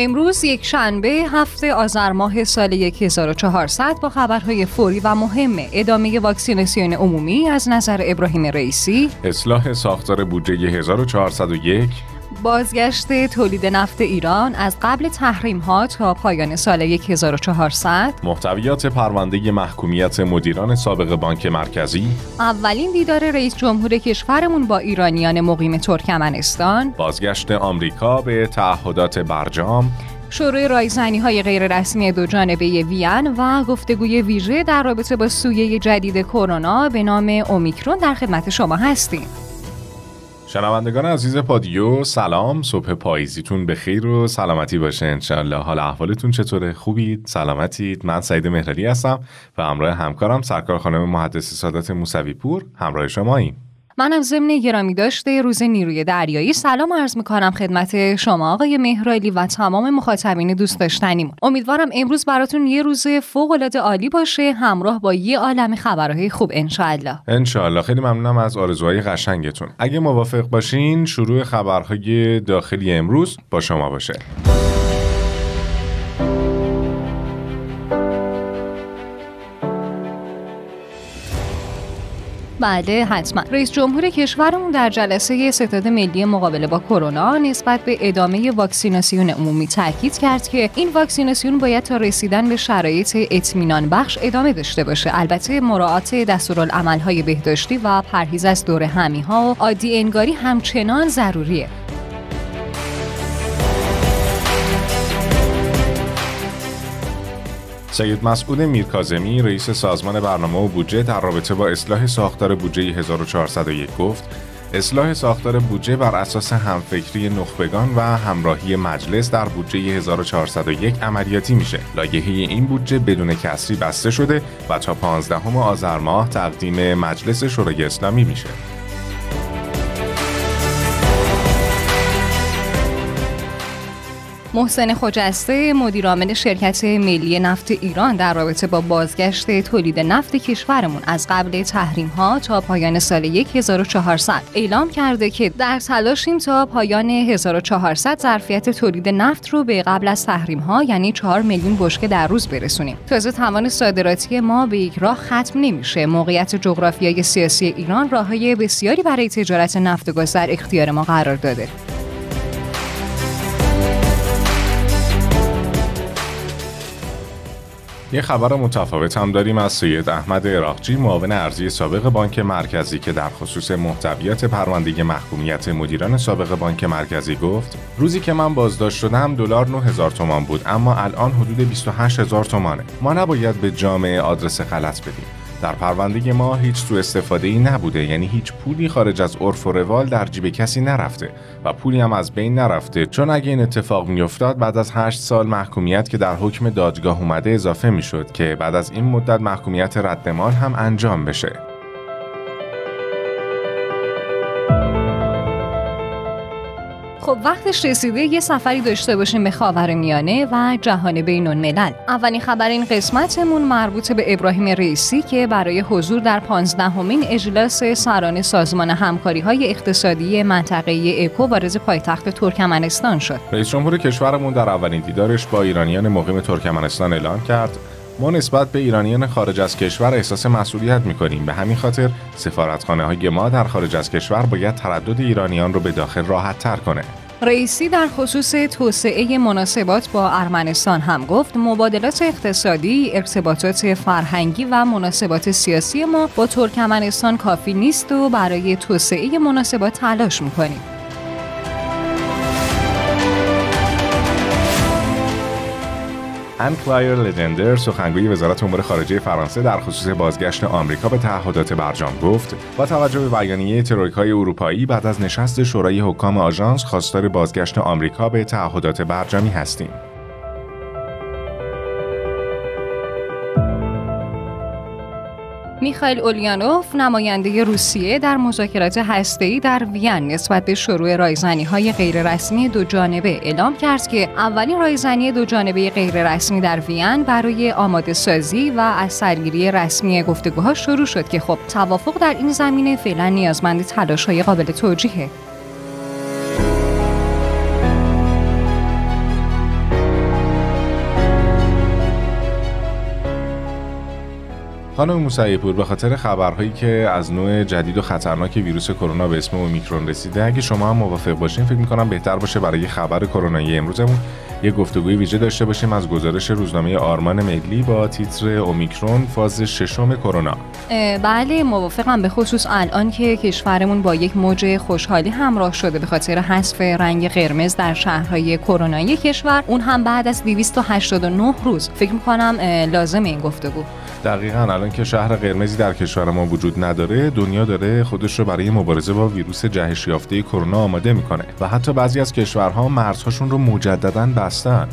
امروز یک شنبه 7 آذر ماه سال 1400 با خبرهای فوری و مهم: ادامه واکسیناسیون عمومی از نظر ابراهیم رئیسی، اصلاح ساختار بودجه 1401، بازگشت تولید نفت ایران از قبل تحریم‌ها تا پایان سال 1400، محتویات پرونده محکومیت مدیران سابق بانک مرکزی، اولین دیدار رئیس جمهور کشورمون با ایرانیان مقیم ترکمنستان، بازگشت آمریکا به تعهدات برجام، شروع رایزنی‌های غیررسمی دوجانبه وین و گفتگوی ویژه در رابطه با سویه جدید کرونا به نام اومیکرون در خدمت شما هستیم. شنوندگان عزیز پادیو، سلام، صبح پاییزیتون بخیر و سلامتی باشه انشالله. حال احوالتون چطوره؟ خوبید؟ سلامتید؟ من سید مهرلی هستم و همراه همکارم سرکار خانم مهندس سعادت موسوی پور همراه شماییم. منم ضمن گرامی داشته روز نیروی دریایی سلام عرض می‌کنم خدمت شما آقای مهرلی و تمام مخاطبین دوست داشتنیمون. امیدوارم امروز براتون یه روز فوق‌العاده عالی باشه همراه با یه عالم خبرهای خوب انشالله. انشالله. خیلی ممنونم از آرزوهای قشنگتون. اگه موافق باشین شروع خبرهای داخلی امروز با شما باشه. بله حتما. رئیس جمهور کشورمون در جلسه ستاد ملی مقابله با کرونا نسبت به ادامه واکسیناسیون عمومی تاکید کرد که این واکسیناسیون باید تا رسیدن به شرایط اطمینان بخش ادامه داشته باشه، البته مراعات دستورالعمل‌های بهداشتی و پرهیز از دور همی‌ها و عادی انگاری همچنان ضروریه. سید مسعود میرکاظمی رئیس سازمان برنامه و بودجه در رابطه با اصلاح ساختار بودجه 1401 گفت اصلاح ساختار بودجه بر اساس همفکری نخبگان و همراهی مجلس در بودجه 1401 عملیاتی میشه. لایحه این بودجه بدون کسری بسته شده و تا 15 آذر ماه تقدیم مجلس شورای اسلامی میشه. محسن خجاسته مدیرعامل شرکت ملی نفت ایران در رابطه با بازگشت تولید نفت کشورمون از قبل تحریم‌ها تا پایان سال 1400 اعلام کرده که در تلاشیم تا پایان 1400 ظرفیت تولید نفت رو به قبل از تحریم‌ها یعنی 4 میلیون بشکه در روز برسونیم. تازه توان صادراتی ما به یک راه ختم نمیشه. موقعیت جغرافیایی سیاسی ایران راه‌های بسیاری برای تجارت نفت و گاز در اختیار ما قرار داده. یه خبر متفاوت هم داریم از سید احمد عراقچی معاون ارزی سابق بانک مرکزی که در خصوص محتویات پرونده محکومیت مدیران سابق بانک مرکزی گفت روزی که من بازداشت شدم دلار 9000 تومان بود اما الان حدود 28000 تومانه. ما نباید به جامعه آدرس غلط بدیم. در پرونده ما هیچ سوء استفاده‌ای نبوده، یعنی هیچ پولی خارج از عرف و روال در جیب کسی نرفته و پولی هم از بین نرفته، چون اگه این اتفاق می‌افتاد بعد از 8 سال محکومیت که در حکم دادگاه اومده اضافه می‌شد که بعد از این مدت محکومیت ردمال هم انجام بشه. خب وقتش رسیده یه سفری داشته باشیم به خاورمیانه و جهان بین‌الملل. اولین خبر این قسمتمون مربوط به ابراهیم رئیسی که برای حضور در 15مین اجلاس سران سازمان همکاری‌های اقتصادی منطقه اکو وارد پایتخت ترکمنستان شد. رئیس جمهور کشورمون در اولین دیدارش با ایرانیان مقیم ترکمنستان اعلام کرد ما نسبت به ایرانیان خارج از کشور احساس مسئولیت می‌کنیم، به همین خاطر سفارتخانه‌های ما در خارج از کشور باید تردد ایرانیان رو به داخل راحت‌تر کنه. رئیسی در خصوص توسعه مناسبات با ارمنستان هم گفت مبادلات اقتصادی، ارتباطات فرهنگی و مناسبات سیاسی ما با ترکمنستان کافی نیست و برای توسعه مناسبات تلاش می‌کنیم. آن کلایر لجندر سخنگوی وزارت امور خارجه فرانسه در خصوص بازگشت آمریکا به تعهدات برجام گفت با توجه به بیانیه ترویکای اروپایی بعد از نشست شورای حکام آژانس خواستار بازگشت آمریکا به تعهدات برجامی هستیم. میخائیل اولیانوف نماینده روسیه در مذاکرات هسته‌ای در وین نسبت به شروع رایزنی‌های غیررسمی دوجانبه اعلام کرد که اولین رایزنی دوجانبه غیررسمی در وین برای آماده‌سازی و اثرگیری رسمی گفتگوها شروع شد که خب توافق در این زمینه فعلا نیازمند تلاش‌های قابل توجیهه. خانم موسعی‌پور، به خاطر خبرهایی که از نوع جدید و خطرناک ویروس کرونا به اسم اومیکرون رسیده، اگه شما هم موافق باشین فکر می‌کنم بهتر باشه برای خبر کرونایی امروزمون یک گفتگوی ویژه داشته باشیم از گزارش روزنامه آرمان ملی با تیتر اومیکرون فاز ششم کرونا. بله موافقم، به خصوص الان که کشورمون با یک موج خوشحالی همراه شده به خاطر حذف رنگ قرمز در شهرهای کرونایی کشور، اون هم بعد از 289 روز. فکر می‌کنم لازمه این گفتگو. دقیقاً الان که شهر قرمزی در کشور ما وجود نداره، دنیا داره خودش رو برای مبارزه با ویروس جهش یافته کرونا آماده میکنه و حتی بعضی از کشورها مرزهاشون رو مجدداً بستن.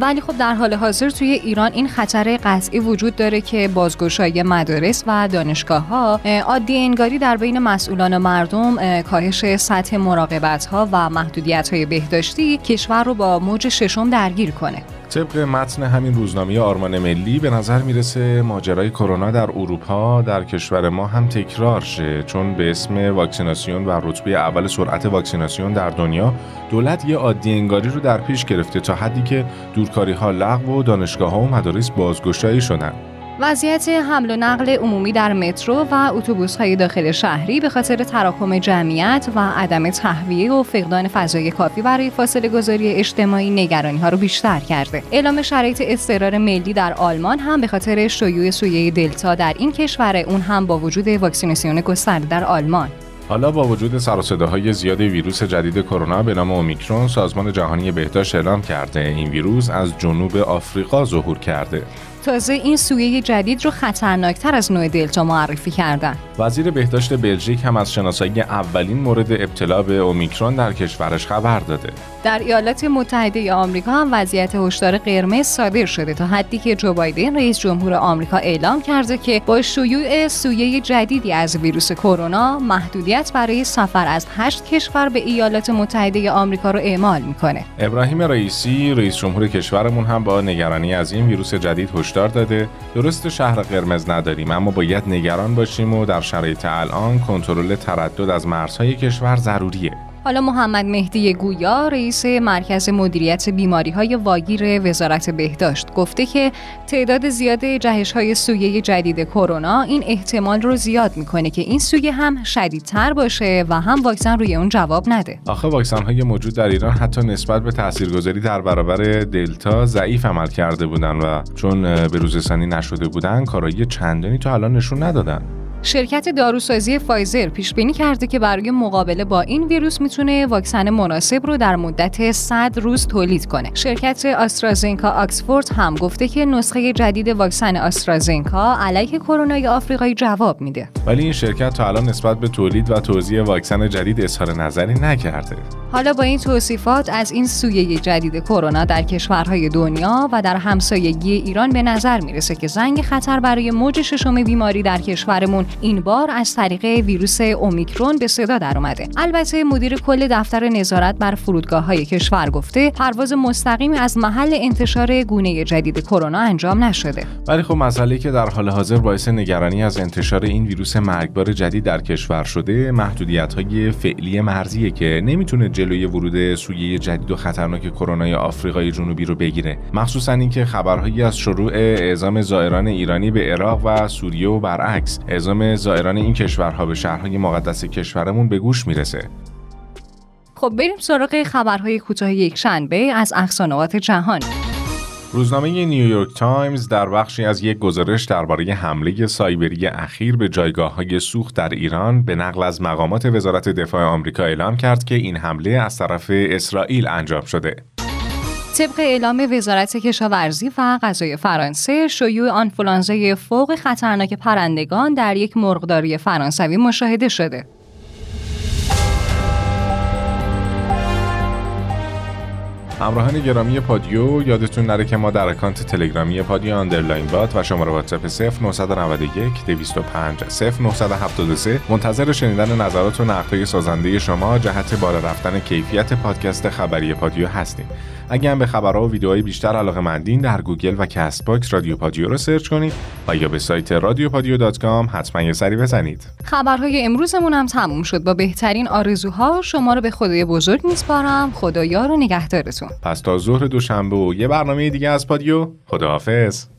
ولی خب در حال حاضر توی ایران این خطر قطعی وجود داره که بازگشایی مدارس و دانشگاه‌ها، عادی انگاری در بین مسئولان و مردم، کاهش سطح مراقبت‌ها و محدودیت‌های بهداشتی کشور رو با موج ششم درگیر کنه. طبق متن همین روزنامه آرمان ملی به نظر میرسه ماجرای کرونا در اروپا در کشور ما هم تکرار شه، چون به اسم واکسیناسیون و رتبه اول سرعت واکسیناسیون در دنیا دولت یه عادی انگاری رو در پیش گرفته تا حدی که دورکاری ها لغو و دانشگاه ها و مدارس بازگشایی شدن. وضعیت حمل و نقل عمومی در مترو و اتوبوس‌های داخل شهری به خاطر تراکم جمعیت و عدم تهویه و فقدان فضای کافی برای فاصله‌گذاری اجتماعی نگرانی‌ها رو بیشتر کرده. اعلام شرایط اضطرار ملی در آلمان هم به خاطر شیوع سویه دلتا در این کشور، اون هم با وجود واکسیناسیون گسترده در آلمان. حالا با وجود سر و صداهای زیاد ویروس جدید کرونا به نام اومیکرون، سازمان جهانی بهداشت اعلام کرده این ویروس از جنوب آفریقا ظهور کرده. تازه این سویه جدید رو خطرناکتر از نوع دلتا معرفی کردن. وزیر بهداشت بلژیک هم از شناسایی اولین مورد ابتلا به اومیکرون در کشورش خبر داده. در ایالات متحده ای آمریکا هم وضعیت هشدار قرمز صادر شده تا حدی که جو بایدن رئیس جمهور آمریکا اعلام کرده که با شیوع سویه جدیدی از ویروس کرونا محدودیت برای سفر از 8 کشور به ایالات متحده ای آمریکا رو اعمال میکنه. ابراهیم رئیسی، رئیس جمهور کشورمون، هم با نگرانی از این ویروس جدید داده. درست شهر قرمز نداریم اما باید نگران باشیم و در شرایط الان کنترل تردد از مرزهای کشور ضروریه. حالا محمد مهدی گویا، رئیس مرکز مدیریت بیماری‌های واگیر وزارت بهداشت، گفته که تعداد زیاد جهش‌های سویه جدید کرونا این احتمال رو زیاد می‌کنه که این سویه هم شدیدتر باشه و هم واکسن روی اون جواب نده. آخه واکسن‌های موجود در ایران حتی نسبت به تاثیرگذاری در برابر دلتا ضعیف عمل کرده بودن و چون به‌روزرسانی نشده بودن کارایی چندانی تا الان نشون ندادن. شرکت داروسازی فایزر پیش بینی کرده که برای مقابله با این ویروس میتونه واکسن مناسب رو در مدت 100 روز تولید کنه. شرکت آسترازینکا آکسفورد هم گفته که نسخه جدید واکسن آسترازینکا علیه کرونای آفریقایی جواب میده. ولی این شرکت تا الان نسبت به تولید و توزیع واکسن جدید اظهار نظری نکرده. حالا با این توصیفات از این سویه جدید کرونا در کشورهای دنیا و در همسایگی ایران به نظر میرسه که زنگ خطر برای موج ششم بیماری در کشورمون این بار از طریق ویروس اومیکرون به صدا در اومده. البته مدیر کل دفتر نظارت بر فرودگاه‌های کشور گفته پرواز مستقیم از محل انتشار گونه جدید کرونا انجام نشده. ولی خب مسئله‌ای که در حال حاضر باعث نگرانی از انتشار این ویروس مرگبار جدید در کشور شده، محدودیت‌های فعلی مرزیه که نمیتونه جلوی ورود سویه جدید و خطرناک کرونای آفریقای جنوبی رو بگیره. مخصوصاً اینکه خبرهایی از شروع اعزام زائران ایرانی به عراق و سوریه و برعکس اعزام زائران این کشورها به شهرهای مقدس کشورمون به گوش میرسه. خب بریم سراغ خبرهای کوتاه یکشنبه از اقصانوات جهان. روزنامه نیویورک تایمز در بخشی از یک گزارش درباره حمله سایبری اخیر به جایگاه‌های سوخت در ایران به نقل از مقامات وزارت دفاع آمریکا اعلام کرد که این حمله از طرف اسرائیل انجام شده. طبق اعلام وزارت کشاورزی و غذای فرانسه، شیوع آنفولانزای فوق خطرناک پرندگان در یک مرغداری فرانسوی مشاهده شده. همراهان گرامی پادیو، یادتون نره که ما در اکانت تلگرامی پادیو آندرلاین بات و شماره واتساپ 0991 205 0973 منتظر شنیدن نظرات و نقدهای سازنده شما جهت بالا رفتن کیفیت پادکست خبری پادیو هستیم. اگه هم به خبرها و ویدیوهای بیشتر علاقه‌مندین، در گوگل و کست باکس رادیو پادیو رو سرچ کنید و یا به سایت radiopadio.com حتما یه سری بزنید. خبرهای امروزمون هم تموم شد. با بهترین آرزوها شما رو به خدای بزرگ میسپارم. خدایا رو نگهدارتون. پس تا ظهر دوشنبه و یه برنامه دیگه از پادیو، خداحافظ.